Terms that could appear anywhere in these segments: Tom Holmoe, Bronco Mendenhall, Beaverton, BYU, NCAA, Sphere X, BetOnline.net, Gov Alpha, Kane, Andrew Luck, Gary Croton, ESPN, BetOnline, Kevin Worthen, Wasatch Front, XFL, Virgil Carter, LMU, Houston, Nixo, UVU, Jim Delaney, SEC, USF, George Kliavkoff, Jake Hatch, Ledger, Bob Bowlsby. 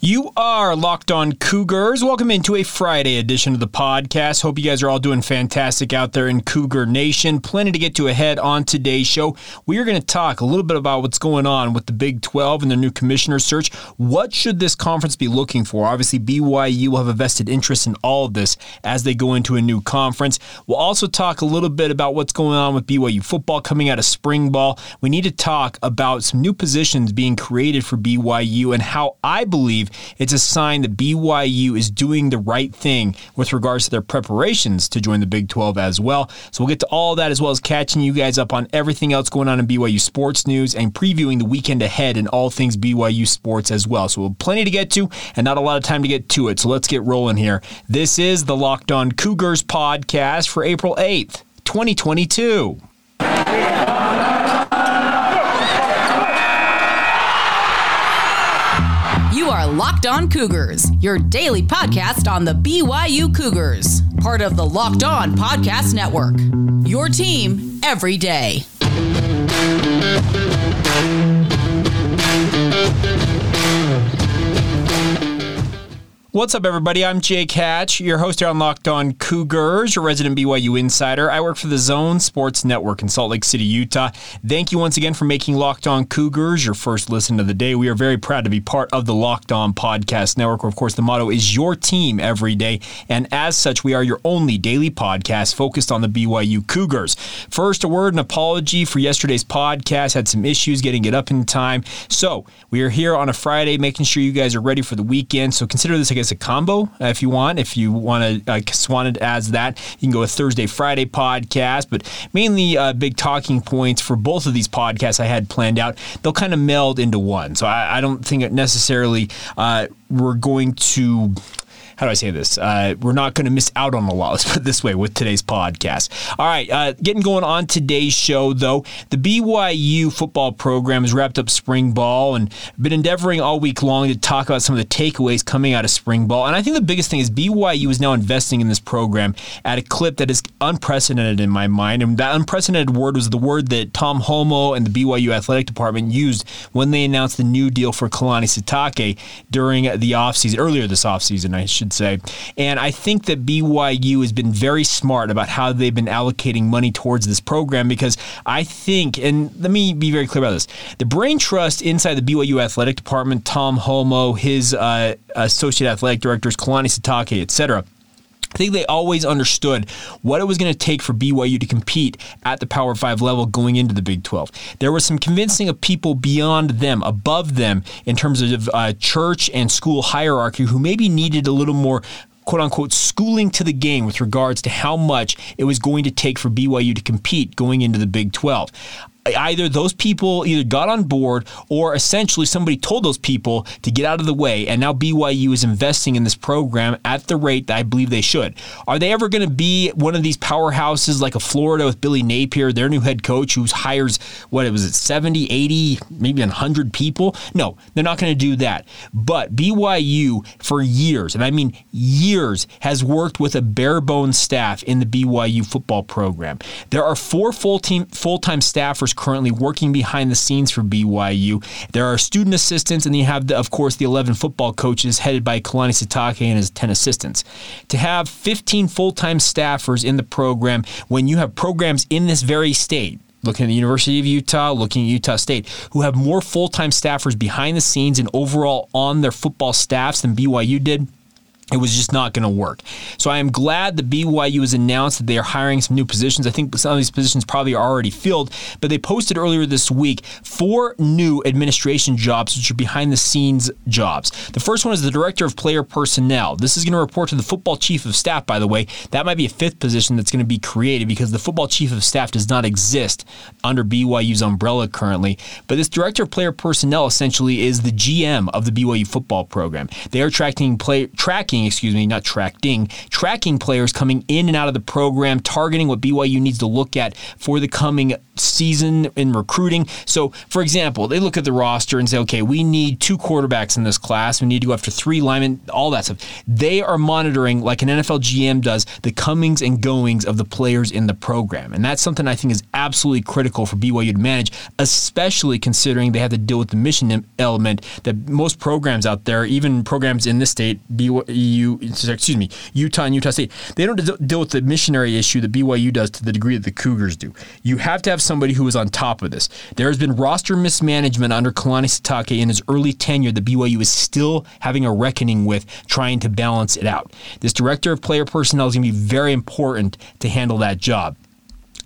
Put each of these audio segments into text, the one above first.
You are Locked On Cougars. Welcome into a Friday edition of the podcast. Hope you guys are all doing fantastic out there in Cougar Nation. Plenty to get to ahead on today's show. We are going to talk a little bit about what's going on with the Big 12 and their new commissioner search. What should this conference be looking for? Obviously, BYU will have a vested interest in all of this as they go into a new conference. We'll also talk a little bit about what's going on with BYU football coming out of spring ball. We need to talk about some new positions being created for BYU and how I believe it's a sign that BYU is doing the right thing with regards to their preparations to join the Big 12 as well. So we'll get to all that as well as catching you guys up on everything else going on in BYU sports news and previewing the weekend ahead in all things BYU sports as well. So we'll have plenty to get to and not a lot of time to get to it. So let's get rolling here. This is the Locked On Cougars podcast for April 8th, 2022. Are Locked On Cougars, your daily podcast on the BYU Cougars, part of the Locked On Podcast Network. Your team every day. What's up, everybody? I'm Jake Hatch, your host here on Locked On Cougars, your resident BYU insider. I work for the Zone Sports Network in Salt Lake City, Utah. Thank you once again for making Locked On Cougars your first listen of the day. We are very proud to be part of the Locked On Podcast Network, where, of course, the motto is your team every day. And as such, we are your only daily podcast focused on the BYU Cougars. First, a word, an apology for yesterday's podcast. Had some issues getting it up in time. So we are here on a Friday, making sure you guys are ready for the weekend. So consider this, I guess, a combo if you want. If you want to swan it as that, you can go with Thursday, Friday podcast, but mainly big talking points for both of these podcasts I had planned out. They'll kind of meld into one. So I don't think it necessarily we're going to... How do I say this? We're not going to miss out on a lot, let's put it this way, with today's podcast. All right, getting going on today's show, though. The BYU football program has wrapped up spring ball and been endeavoring all week long to talk about some of the takeaways coming out of spring ball. And I think the biggest thing is BYU is now investing in this program at a clip that is unprecedented in my mind. And that unprecedented word was the word that Tom Holmoe and the BYU athletic department used when they announced the new deal for Kalani Sitake during the offseason, earlier this offseason, I should say. And I think that BYU has been very smart about how they've been allocating money towards this program, because I think, and let me be very clear about this, the brain trust inside the BYU athletic department, Tom Holmoe, his associate athletic directors, Kalani Sitake, etc., I think they always understood what it was going to take for BYU to compete at the Power 5 level going into the Big 12. There was some convincing of people beyond them, above them, in terms of church and school hierarchy who maybe needed a little more quote-unquote schooling to the game with regards to how much it was going to take for BYU to compete going into the Big 12. Either those people either got on board or essentially somebody told those people to get out of the way, and now BYU is investing in this program at the rate that I believe they should. Are they ever going to be one of these powerhouses like a Florida with Billy Napier, their new head coach, who hires, 70, 80, maybe 100 people? No, they're not going to do that. But BYU for years, and I mean years, has worked with a bare-bones staff in the BYU football program. There are four full-time staffers currently working behind the scenes for BYU. There are student assistants, and you have, of course, the 11 football coaches headed by Kalani Sitake and his 10 assistants. To have 15 full-time staffers in the program when you have programs in this very state, looking at the University of Utah, looking at Utah State, who have more full-time staffers behind the scenes and overall on their football staffs than BYU did, it was just not going to work. So I am glad that BYU has announced that they are hiring some new positions. I think some of these positions probably are already filled, but they posted earlier this week 4 new administration jobs, which are behind-the-scenes jobs. The first one is the Director of Player Personnel. This is going to report to the Football Chief of Staff, by the way. That might be a 5th position that's going to be created because the Football Chief of Staff does not exist under BYU's umbrella currently. But this Director of Player Personnel essentially is the GM of the BYU football program. They are tracking tracking players coming in and out of the program, targeting what BYU needs to look at for the coming season in recruiting. So, for example, they look at the roster and say, okay, we need 2 quarterbacks in this class. We need to go after 3 linemen, all that stuff. They are monitoring, like an NFL GM does, the comings and goings of the players in the program. And that's something I think is absolutely critical for BYU to manage, especially considering they have to deal with the mission element that most programs out there, even programs in this state, Utah and Utah State, they don't deal with the missionary issue that BYU does to the degree that the Cougars do. You have to have somebody who is on top of this. There has been roster mismanagement under Kalani Sitake in his early tenure that BYU is still having a reckoning with, trying to balance it out. This director of player personnel is going to be very important to handle that job.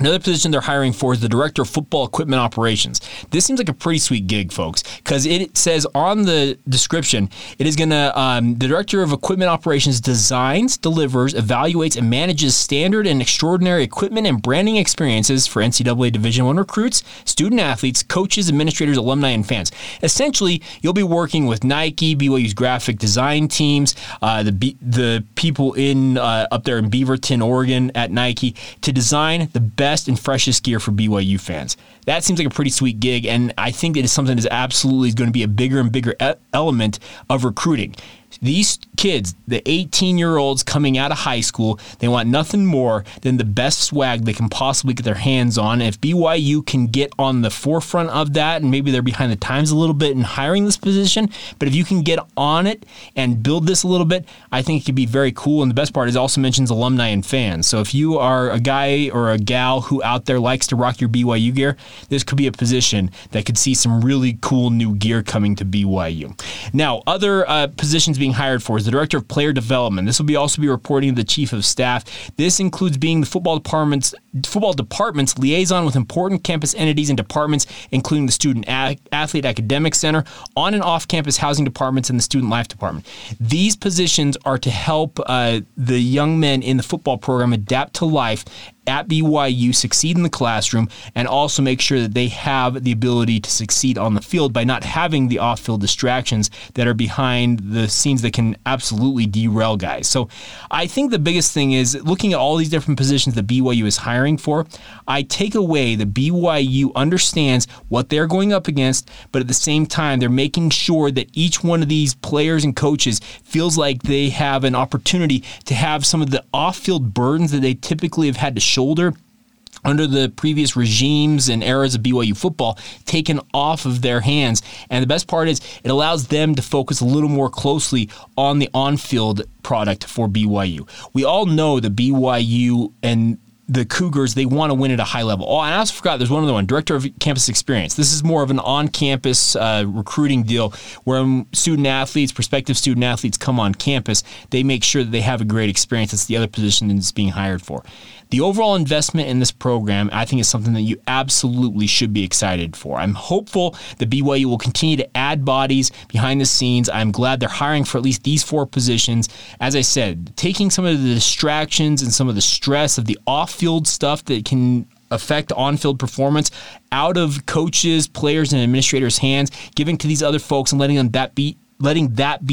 Another position they're hiring for is the director of football equipment operations. This seems like a pretty sweet gig, folks, because it says on the description, it is going to, the director of equipment operations designs, delivers, evaluates, and manages standard and extraordinary equipment and branding experiences for NCAA Division I recruits, student athletes, coaches, administrators, alumni, and fans. Essentially, you'll be working with Nike, BYU's graphic design teams, the people in up there in Beaverton, Oregon at Nike to design the best and freshest gear for BYU fans. That seems like a pretty sweet gig, and I think that is something that is absolutely going to be a bigger and bigger element of recruiting. These kids, the 18-year-olds coming out of high school, they want nothing more than the best swag they can possibly get their hands on. And if BYU can get on the forefront of that, and maybe they're behind the times a little bit in hiring this position, but if you can get on it and build this a little bit, I think it could be very cool. And the best part is it also mentions alumni and fans. So if you are a guy or a gal who out there likes to rock your BYU gear, this could be a position that could see some really cool new gear coming to BYU. Now, other positions being hired for is the director of player development. This will be also be reporting to the chief of staff. This includes being the football department's liaison with important campus entities and departments, including the student athlete academic center, on and off campus housing departments, and the student life department. These positions are to help the young men in the football program adapt to life at BYU, succeed in the classroom, and also make sure that they have the ability to succeed on the field by not having the off-field distractions that are behind the scenes that can absolutely derail guys. So I think the biggest thing is looking at all these different positions that BYU is hiring for, I take away that BYU understands what they're going up against, but at the same time, they're making sure that each one of these players and coaches feels like they have an opportunity to have some of the off-field burdens that they typically have had to shoulder under the previous regimes and eras of BYU football taken off of their hands. And the best part is it allows them to focus a little more closely on the on-field product for BYU. We all know that BYU and the Cougars, they want to win at a high level. Oh, and I also forgot, there's one other one, director of campus experience. This is more of an on-campus recruiting deal where prospective student athletes come on campus. They make sure that they have a great experience. That's the other position that's being hired for. The overall investment in this program, I think, is something that you absolutely should be excited for. I'm hopeful that BYU will continue to add bodies behind the scenes. I'm glad they're hiring for at least these 4 positions. As I said, taking some of the distractions and some of the stress of the off-field stuff that can affect on-field performance out of coaches, players, and administrators' hands, giving to these other folks and letting that be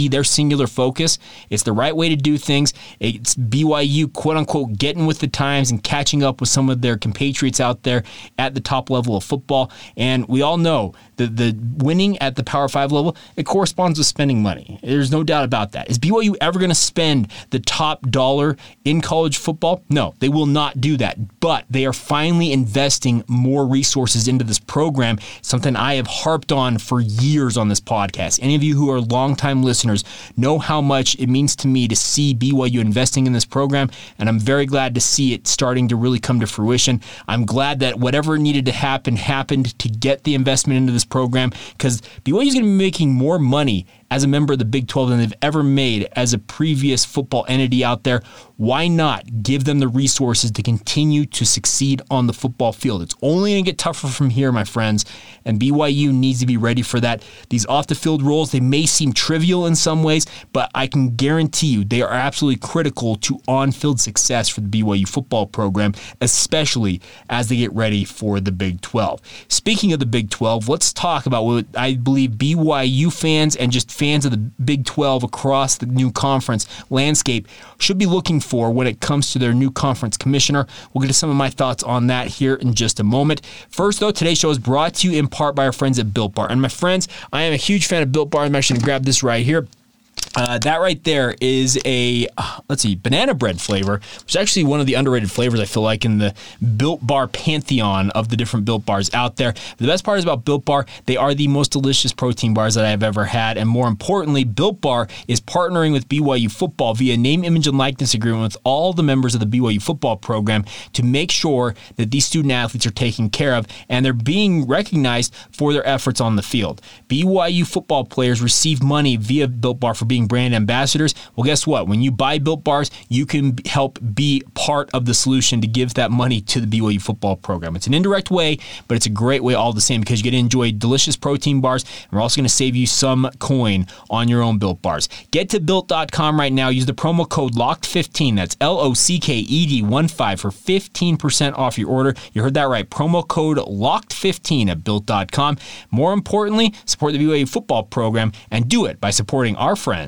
their singular focus. It's the right way to do things. It's BYU, quote-unquote, getting with the times and catching up with some of their compatriots out there at the top level of football. And we all know that the winning at the Power 5 level, it corresponds with spending money. There's no doubt about that. Is BYU ever going to spend the top dollar in college football? No, they will not do that. But they are finally investing more resources into this program, something I have harped on for years on this podcast. Any of you who are longtime listeners know how much it means to me to see BYU investing in this program, and I'm very glad to see it starting to really come to fruition. I'm glad that whatever needed to happen happened to get the investment into this program, because BYU is going to be making more money as a member of the Big 12 than they've ever made as a previous football entity out there. Why not give them the resources to continue to succeed on the football field? It's only going to get tougher from here, my friends, and BYU needs to be ready for that. These off-the-field roles, they may seem trivial in some ways, but I can guarantee you they are absolutely critical to on-field success for the BYU football program, especially as they get ready for the Big 12. Speaking of the Big 12, let's talk about what I believe BYU fans and just fans of the Big 12 across the new conference landscape should be looking for when it comes to their new conference commissioner. We'll get to some of my thoughts on that here in just a moment. First, though, today's show is brought to you in part by our friends at Built Bar. And my friends, I am a huge fan of Built Bar. I'm actually going to grab this right here. That right there is a, banana bread flavor, which is actually one of the underrated flavors, I feel like, in the Built Bar pantheon of the different Built Bars out there. The best part is about Built Bar, they are the most delicious protein bars that I have ever had, and more importantly, Built Bar is partnering with BYU football via name, image, and likeness agreement with all the members of the BYU football program to make sure that these student athletes are taken care of, and they're being recognized for their efforts on the field. BYU football players receive money via Built Bar for being brand ambassadors. Well, guess what? When you buy Built Bars, you can help be part of the solution to give that money to the BYU football program. It's an indirect way, but it's a great way all the same because you get to enjoy delicious protein bars, and we're also going to save you some coin on your own Built Bars. Get to Built.com right now. Use the promo code LOCKED15. That's L-O-C-K-E-D-1-5 for 15% off your order. You heard that right. Promo code LOCKED15 at Built.com. More importantly, support the BYU football program and do it by supporting our friends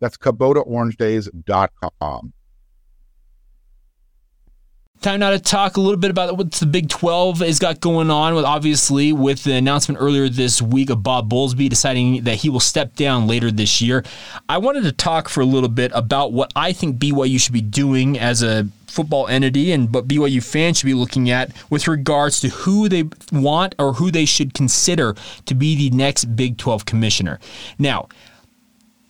That's KubotaOrangeDays.com. Time now to talk a little bit about what the Big 12 has got going on with, obviously, with the announcement earlier this week of Bob Bowlsby deciding that he will step down later this year. I wanted to talk for a little bit about what I think BYU should be doing as a football entity and what BYU fans should be looking at with regards to who they want or who they should consider to be the next Big 12 commissioner. Now,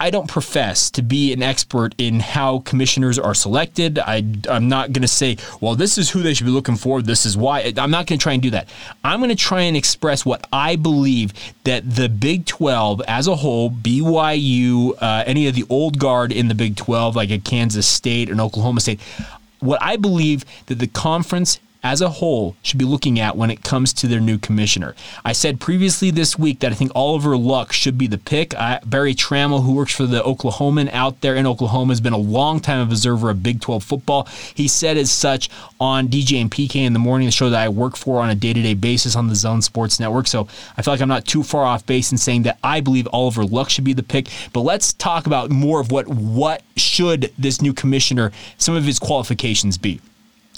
I don't profess to be an expert in how commissioners are selected. I'm not going to say, well, this is who they should be looking for. This is why. I'm not going to try and do that. I'm going to try and express what I believe that the Big 12 as a whole, BYU, any of the old guard in the Big 12, like at Kansas State and Oklahoma State, what I believe that the conference as a whole should be looking at when it comes to their new commissioner. I said previously this week that I think Oliver Luck should be the pick. Barry Trammell, who works for the Oklahoman out there in Oklahoma, has been a long-time observer of Big 12 football. He said as such on DJ and PK in the morning, the show that I work for on a day-to-day basis on the Zone Sports Network. So I feel like I'm not too far off base in saying that I believe Oliver Luck should be the pick. But let's talk about more of what should this new commissioner, some of his qualifications be.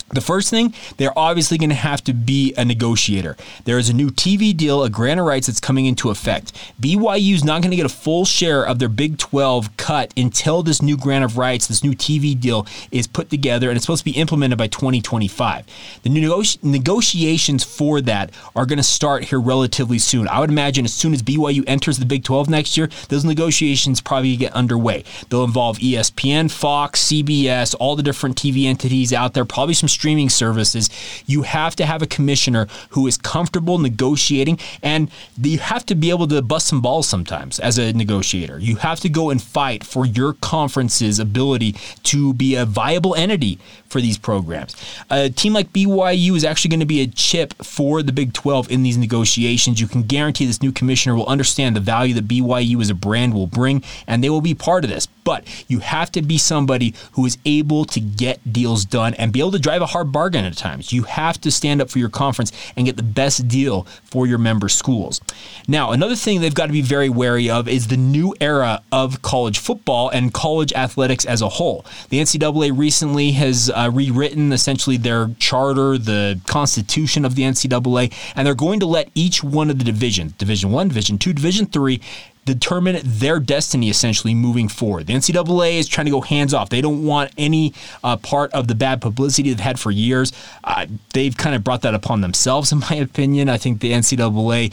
The first thing, they're obviously going to have to be a negotiator. There is a new TV deal, a grant of rights that's coming into effect. BYU's not going to get a full share of their Big 12 cut until this new grant of rights, this new TV deal is put together, and it's supposed to be implemented by 2025. The new negotiations for that are going to start here relatively soon. I would imagine as soon as BYU enters the Big 12 next year, those negotiations probably get underway. They'll involve ESPN, Fox, CBS, all the different TV entities out there, probably some streaming services. You have to have a commissioner who is comfortable negotiating, and you have to be able to bust some balls sometimes as a negotiator. You have to go and fight for your conference's ability to be a viable entity for these programs. A team like BYU is actually going to be a chip for the Big 12 in these negotiations. You can guarantee this new commissioner will understand the value that BYU as a brand will bring, and they will be part of this. But you have to be somebody who is able to get deals done and be able to drive a hard bargain at times. You have to stand up for your conference and get the best deal for your member schools. Now, another thing they've got to be very wary of is the new era of college football and college athletics as a whole. The NCAA recently has rewritten essentially their charter, the constitution of the NCAA, and they're going to let each one of the divisions, Division I, Division II, Division III, determine their destiny essentially moving forward. The NCAA is trying to go hands off. They don't want any part of the bad publicity they've had for years. They've kind of brought that upon themselves, in my opinion. I think the NCAA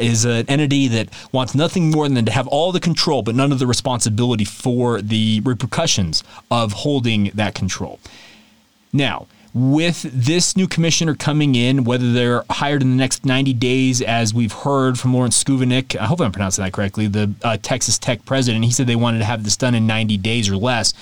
is an entity that wants nothing more than to have all the control, but none of the responsibility for the repercussions of holding that control. Now, with this new commissioner coming in, whether they're hired in the next 90 days, as we've heard from Lawrence Skuvenick, I hope I'm pronouncing that correctly, the Texas Tech president, he said they wanted to have this done in 90 days or less.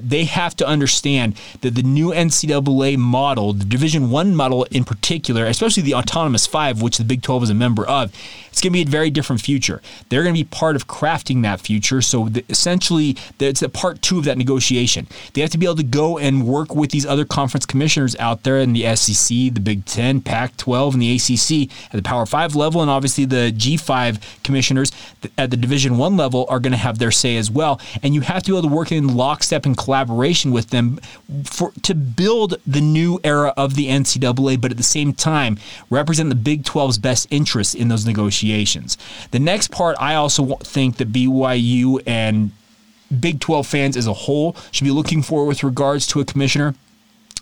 They have to understand that the new NCAA model, the Division I model in particular, especially the Autonomous Five, which the Big 12 is a member of, it's going to be a very different future. They're going to be part of crafting that future. So essentially, it's a part two of that negotiation. They have to be able to go and work with these other conference commissioners out there in the SEC, the Big 10, Pac-12, and the ACC at the Power 5 level, and obviously the G5 commissioners at the Division I level are going to have their say as well. And you have to be able to work in lockstep in collaboration with them to build the new era of the NCAA, but at the same time, represent the Big 12's best interests in those negotiations. The next part, I also think that BYU and Big 12 fans as a whole should be looking for with regards to a commissioner.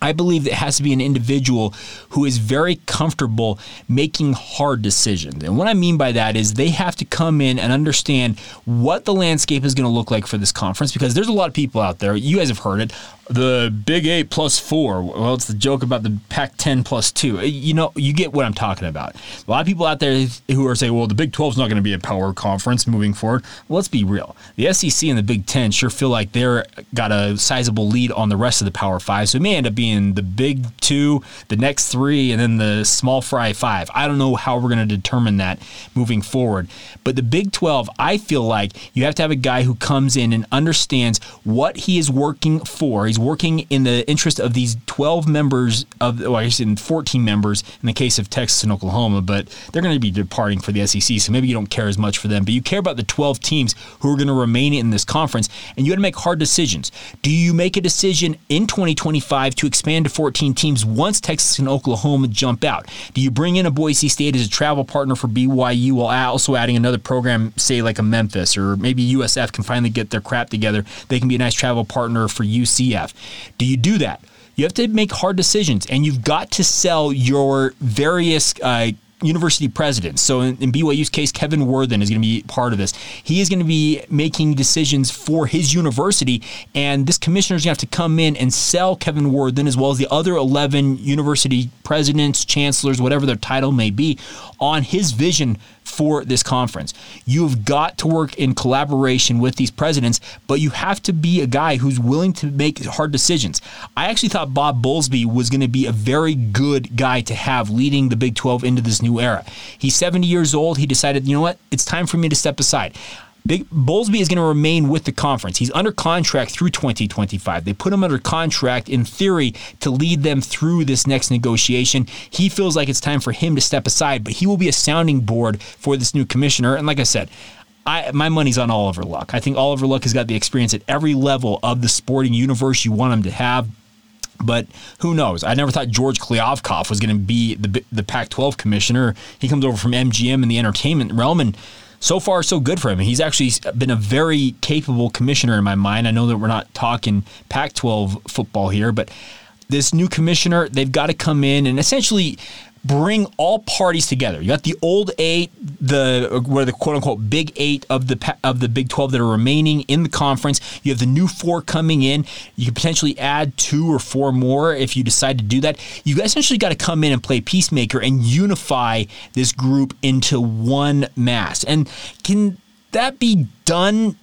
I believe that it has to be an individual who is very comfortable making hard decisions. And what I mean by that is they have to come in and understand what the landscape is going to look like for this conference, because there's a lot of people out there. You guys have heard it. The Big 8 plus 4. Well, it's the joke about the Pac-10 plus 2. You know, you get what I'm talking about. A lot of people out there who are saying, well, the Big 12 is not going to be a power conference moving forward. Well, let's be real. The SEC and the Big 10 sure feel like they're got a sizable lead on the rest of the Power 5, so it may end up being the Big 2, the next 3, and then the small fry 5. I don't know how we're going to determine that moving forward. But the Big 12, I feel like you have to have a guy who comes in and understands what he is working for. He's working in the interest of these 12 members of, well, I said 14 members in the case of Texas and Oklahoma, but they're going to be departing for the SEC, so maybe you don't care as much for them, but you care about the 12 teams who are going to remain in this conference, and you had to make hard decisions. Do you make a decision in 2025 to expand to 14 teams once Texas and Oklahoma jump out? Do you bring in a Boise State as a travel partner for BYU while also adding another program, say like a Memphis, or maybe USF can finally get their crap together? They can be a nice travel partner for UCF. Do you do that? You have to make hard decisions, and you've got to sell your various university presidents. So in BYU's case, Kevin Worthen is going to be part of this. He is going to be making decisions for his university, and this commissioner is going to have to come in and sell Kevin Worthen as well as the other 11 university presidents, chancellors, whatever their title may be, on his vision for this conference. You've got to work in collaboration with these presidents, but you have to be a guy who's willing to make hard decisions. I actually thought Bob Bowlsby was going to be a very good guy to have leading the Big 12 into this new era. He's 70 years old. He decided, you know what? It's time for me to step aside. Bowlsby is going to remain with the conference. He's under contract through 2025. They put him under contract, in theory, to lead them through this next negotiation. He feels like it's time for him to step aside, but he will be a sounding board for this new commissioner. And like I said, my money's on Oliver Luck. I think Oliver Luck has got the experience at every level of the sporting universe you want him to have. But who knows? I never thought George Kliavkoff was going to be the Pac-12 commissioner. He comes over from MGM in the entertainment realm, and so far, so good for him. He's actually been a very capable commissioner in my mind. I know that we're not talking Pac-12 football here, but this new commissioner, they've got to come in and essentially bring all parties together. You got the old eight, the quote-unquote big eight of the Big 12 that are remaining in the conference. You have the new four coming in. You could potentially add 2 or 4 more if you decide to do that. You essentially got to come in and play peacemaker and unify this group into one mass. And can that be done?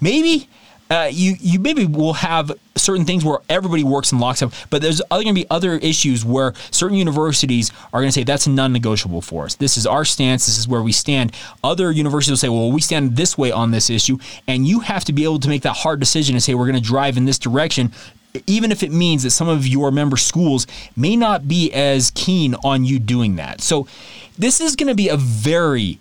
Maybe. You maybe will have certain things where everybody works in lockstep, but there's going to be other issues where certain universities are going to say, that's non-negotiable for us. This is our stance. This is where we stand. Other universities will say, well, we stand this way on this issue, and you have to be able to make that hard decision and say, we're going to drive in this direction, even if it means that some of your member schools may not be as keen on you doing that. So this is going to be a very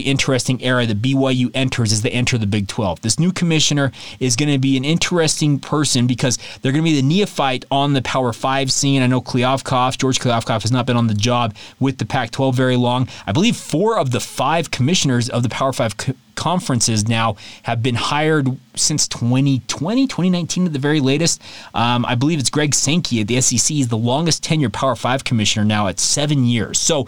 interesting era that BYU enters as they enter the Big 12. This new commissioner is going to be an interesting person because they're going to be the neophyte on the Power 5 scene. I know George Kliavkoff has not been on the job with the Pac-12 very long. I believe 4 of the 5 commissioners of the Power 5 conferences now have been hired since 2019 at the very latest. I believe it's Greg Sankey at the SEC. He's the longest tenured Power 5 commissioner now at 7 years. So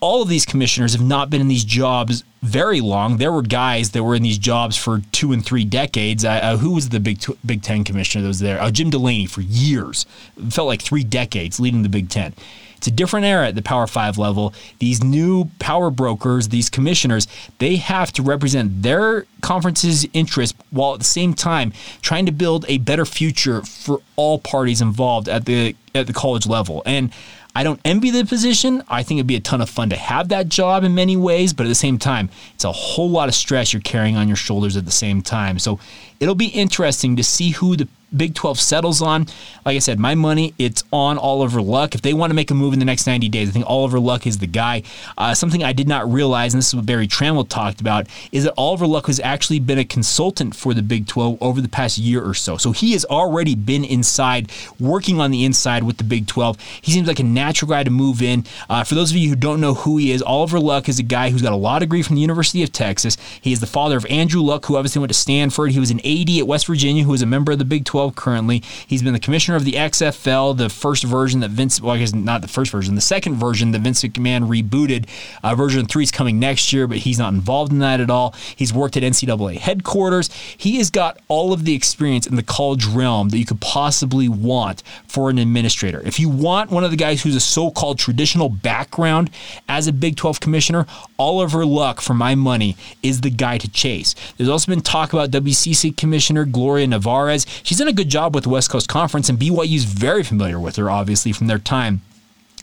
all of these commissioners have not been in these jobs very long. There were guys that were in these jobs for 2 and 3 decades. Who was the Big Ten commissioner that was there? Jim Delaney for years. It felt like 3 decades leading the Big Ten. It's a different era at the Power 5 level. These new power brokers, these commissioners, they have to represent their conference's interests while at the same time trying to build a better future for all parties involved at the college level. And I don't envy the position. I think it'd be a ton of fun to have that job in many ways, but at the same time, it's a whole lot of stress you're carrying on your shoulders at the same time. So it'll be interesting to see who the Big 12 settles on. Like I said, my money, it's on Oliver Luck. If they want to make a move in the next 90 days, I think Oliver Luck is the guy. Something I did not realize, and this is what Barry Trammell talked about, is that Oliver Luck has actually been a consultant for the Big 12 over the past year or so. So he has already been inside, working on the inside with the Big 12. He seems like a natural guy to move in. For those of you who don't know who he is, Oliver Luck is a guy who's got a law degree from the University of Texas. He is the father of Andrew Luck, who obviously went to Stanford. He was an AD at West Virginia, who is a member of the Big 12 currently. He's been the commissioner of the XFL, the first version that Vince, well, I guess not the first version, the second version that Vince McMahon rebooted. Version 3 is coming next year, but he's not involved in that at all. He's worked at NCAA headquarters. He has got all of the experience in the college realm that you could possibly want for an administrator. If you want one of the guys who's a so-called traditional background as a Big 12 commissioner, Oliver Luck, for my money, is the guy to chase. There's also been talk about WCC commissioner Gloria Nevarez. She's done a good job with the West Coast Conference, and BYU's very familiar with her, obviously, from their time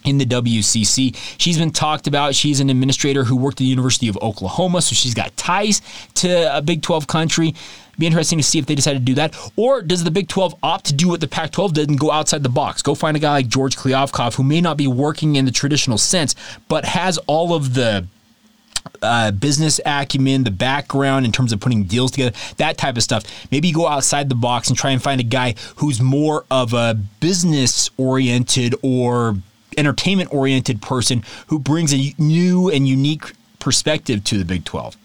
in the WCC. She's been talked about. She's an administrator who worked at the University of Oklahoma, so she's got ties to a Big 12 country. Be interesting to see if they decide to do that. Or does the Big 12 opt to do what the Pac-12 did and go outside the box? Go find a guy like George Kliavkoff, who may not be working in the traditional sense, but has all of the business acumen, the background in terms of putting deals together, that type of stuff. Maybe you go outside the box and try and find a guy who's more of a business-oriented or entertainment-oriented person who brings a new and unique perspective to the Big 12.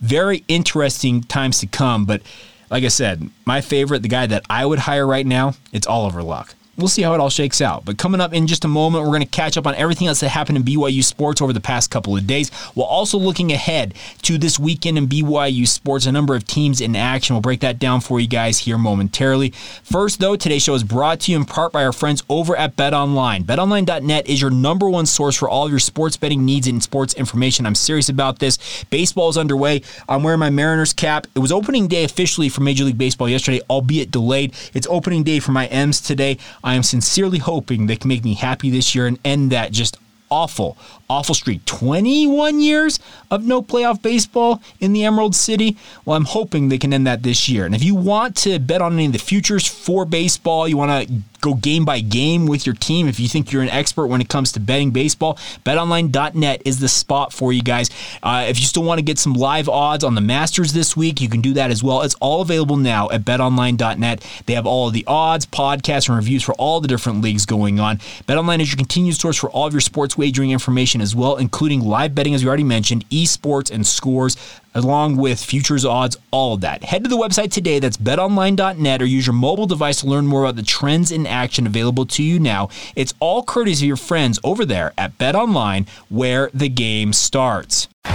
Very interesting times to come, but like I said, my favorite, the guy that I would hire right now, it's Oliver Luck. We'll see how it all shakes out. But coming up in just a moment, we're going to catch up on everything else that happened in BYU sports over the past couple of days, while also looking ahead to this weekend in BYU sports, a number of teams in action. We'll break that down for you guys here momentarily. First, though, today's show is brought to you in part by our friends over at BetOnline. BetOnline.net is your number one source for all of your sports betting needs and sports information. I'm serious about this. Baseball is underway. I'm wearing my Mariners cap. It was opening day officially for Major League Baseball yesterday, albeit delayed. It's opening day for my M's today. I am sincerely hoping they can make me happy this year and end that just awful, awful streak. 21 years of no playoff baseball in the Emerald City. Well, I'm hoping they can end that this year. And if you want to bet on any of the futures for baseball, you want to go game by game with your team, if you think you're an expert when it comes to betting baseball, betonline.net is the spot for you guys. If you still want to get some live odds on the Masters this week, you can do that as well. It's all available now at betonline.net. They have all of the odds, podcasts, and reviews for all the different leagues going on. BetOnline is your continued source for all of your sports wagering information as well, including live betting, as we already mentioned, esports and scores, along with futures odds, all of that. Head to the website today, that's betonline.net, or use your mobile device to learn more about the trends in action available to you now. It's all courtesy of your friends over there at BetOnline, where the game starts. The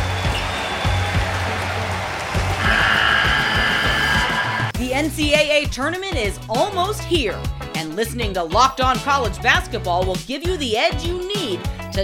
NCAA tournament is almost here, and listening to Locked On College Basketball will give you the edge you need to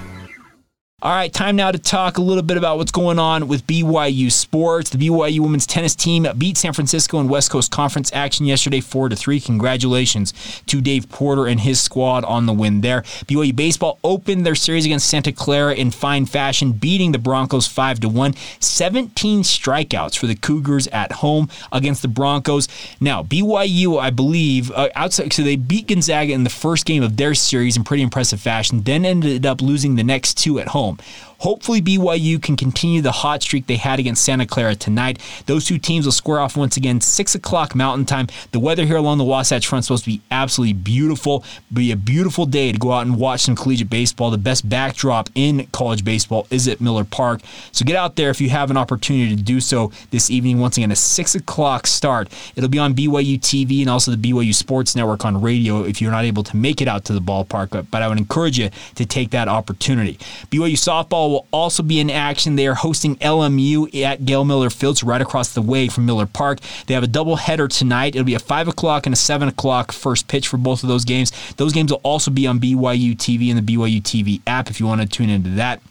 All right, time now to talk a little bit about what's going on with BYU sports. The BYU women's tennis team beat San Francisco in West Coast Conference action yesterday 4-3. Congratulations to Dave Porter and his squad on the win there. BYU baseball opened their series against Santa Clara in fine fashion, beating the Broncos 5-1. 17 strikeouts for the Cougars at home against the Broncos. Now, BYU, I believe, so they beat Gonzaga in the first game of their series in pretty impressive fashion, then ended up losing the next two at home. Hopefully BYU can continue the hot streak they had against Santa Clara tonight. Those two teams will square off once again, 6 o'clock Mountain Time. The weather here along the Wasatch Front is supposed to be absolutely beautiful. It'll be a beautiful day to go out and watch some collegiate baseball. The best backdrop in college baseball is at Miller Park. So get out there if you have an opportunity to do so this evening. Once again, a 6 o'clock start. It'll be on BYU TV and also the BYU Sports Network on radio if you're not able to make it out to the ballpark. But I would encourage you to take that opportunity. BYU softball will also be in action. They are hosting LMU at Gail Miller Fields right across the way from Miller Park. They have a doubleheader tonight. It'll be a 5 o'clock and a 7 o'clock first pitch for both of those games. Those games will also be on BYU TV and the BYU TV app if you want to tune into that.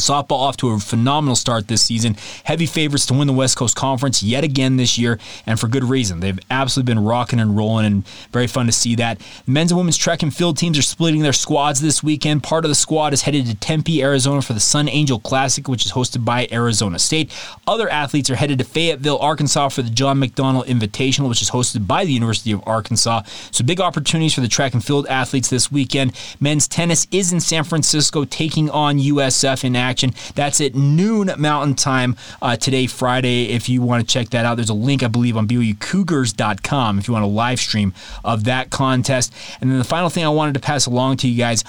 Softball off to a phenomenal start this season. Heavy favorites to win the West Coast Conference yet again this year, and for good reason. They've absolutely been rocking and rolling, and very fun to see that. The men's and women's track and field teams are splitting their squads this weekend. Part of the squad is headed to Tempe, Arizona for the Sun Angel Classic, which is hosted by Arizona State. Other athletes are headed to Fayetteville, Arkansas for the John McDonnell Invitational, which is hosted by the University of Arkansas. So big opportunities for the track and field athletes this weekend. Men's tennis is in San Francisco taking on USF in action. That's at noon Mountain Time today, Friday. If you want to check that out, there's a link, I believe, on BYUCougars.com if you want a live stream of that contest. And then the final thing I wanted to pass along to you guys,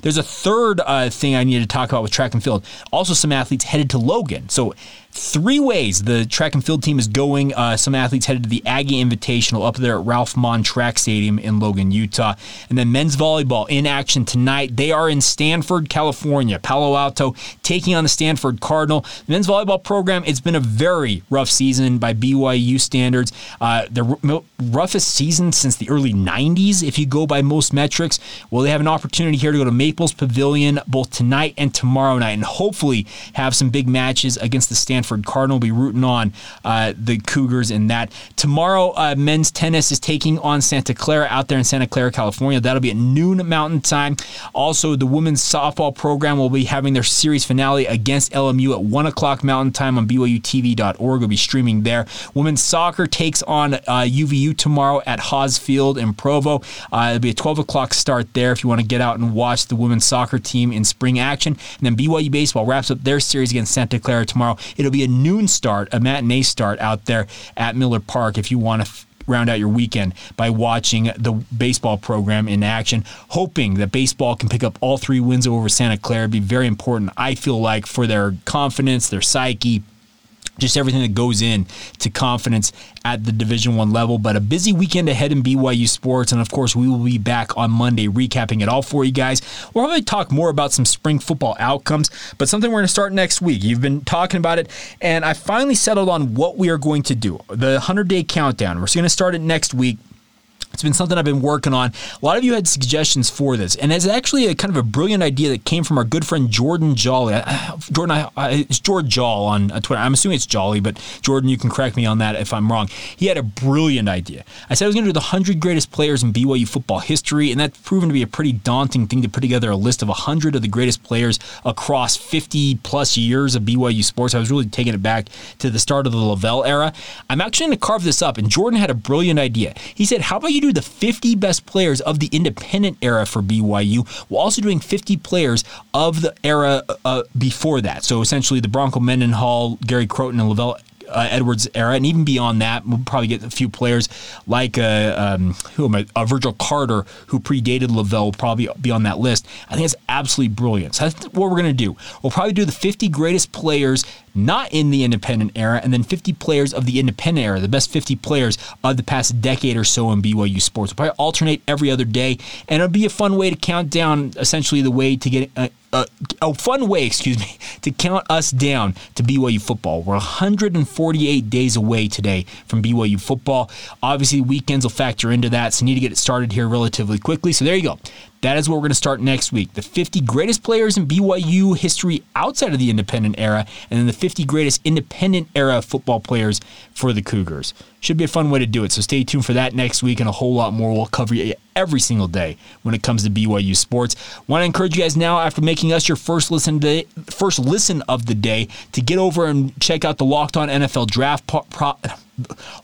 there's a third thing I need to talk about with track and field. Also, some athletes headed to Logan. So three ways the track and field team is going. Some athletes headed to the Aggie Invitational up there at Ralph Maughan Track Stadium in Logan, Utah. And then men's volleyball in action tonight. They are in Stanford, California, Palo Alto, taking on the Stanford Cardinal. The men's volleyball program, it's been a very rough season by BYU standards. The roughest season since the early 90s, if you go by most metrics. Well, they have an opportunity here to go to Maples Pavilion both tonight and tomorrow night and hopefully have some big matches against the Stanford Cardinal. Be rooting on the Cougars in that. Tomorrow, men's tennis is taking on Santa Clara out there in Santa Clara, California. That'll be at noon Mountain Time. Also, the women's softball program will be having their series finale against LMU at 1 o'clock Mountain Time on BYUtv.org. We'll be streaming there. Women's soccer takes on UVU tomorrow at Haas Field in Provo. It'll be a 12 o'clock start there if you want to get out and watch the women's soccer team in spring action. And then BYU baseball wraps up their series against Santa Clara tomorrow. It'll be a noon start, a matinee start out there at Miller Park if you want to round out your weekend by watching the baseball program in action, hoping that baseball can pick up all three wins over Santa Clara. It'd be very important, I feel like, for their confidence, their psyche, just everything that goes in to confidence at the Division I level. But a busy weekend ahead in BYU sports, and of course we will be back on Monday recapping it all for you guys. We'll probably talk more about some spring football outcomes, but something we're going to start next week. You've been talking about it, and I finally settled on what we are going to do, the 100-day countdown. We're going to start it next week. It's been something I've been working on. A lot of you had suggestions for this, and it's actually a kind of a brilliant idea that came from our good friend Jordan Jolly. It's George Joll on Twitter. I'm assuming it's Jolly, but Jordan, you can correct me on that if I'm wrong. He had a brilliant idea. I said I was going to do the 100 greatest players in BYU football history, and that's proven to be a pretty daunting thing to put together a list of 100 of the greatest players across 50-plus years of BYU sports. I was really taking it back to the start of the LaVelle era. I'm actually going to carve this up, and Jordan had a brilliant idea. He said, how about you do the 50 best players of the independent era for BYU, while also doing 50 players of the era before that. So essentially the Bronco Mendenhall, Gary Croton, and LaVella Edwards era, and even beyond that, we'll probably get a few players like Virgil Carter, who predated LaVelle, probably be on that list. I think it's absolutely brilliant. So that's what we're going to do. We'll probably do the 50 greatest players not in the independent era, and then 50 players of the independent era, the best 50 players of the past decade or so in BYU sports. We'll probably alternate every other day, and it'll be a fun way to count down, essentially the way to get to count us down to BYU football. We're 148 days away today from BYU football. Obviously, weekends will factor into that, so you need to get it started here relatively quickly. So there you go. That is what we're going to start next week. The 50 greatest players in BYU history outside of the independent era, and then the 50 greatest independent era football players for the Cougars. Should be a fun way to do it, so stay tuned for that next week and a whole lot more. We'll cover you every single day when it comes to BYU sports. Want to encourage you guys now, after making us your first listen of the day, to get over and check out the Locked On NFL Draft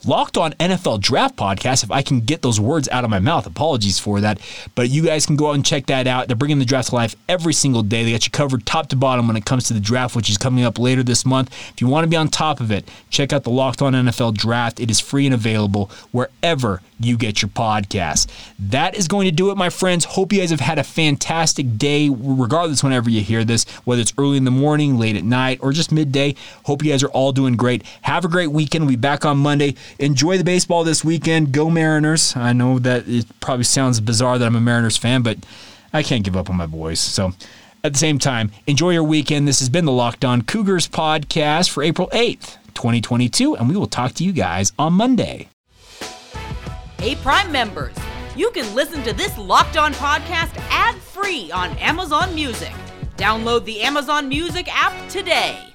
Locked On NFL Draft Podcast, if I can get those words out of my mouth. Apologies for that. But you guys can go out and check that out. They're bringing the draft to life every single day. They got you covered top to bottom when it comes to the draft, which is coming up later this month. If you want to be on top of it, check out the Locked On NFL Draft. It is free and available wherever you get your podcast. That is going to do it, my friends. Hope you guys have had a fantastic day, regardless whenever you hear this, whether it's early in the morning, late at night, or just midday. Hope you guys are all doing great. Have a great weekend. We'll be back on Monday. Enjoy the baseball this weekend. Go Mariners. I know that it probably sounds bizarre that I'm a Mariners fan, but I can't give up on my boys. So at the same time, enjoy your weekend. This has been the Locked On Cougars podcast for April 8th, 2022, and we will talk to you guys on Monday. Hey, Prime members, you can listen to this Locked On podcast ad-free on Amazon Music. Download the Amazon Music app today.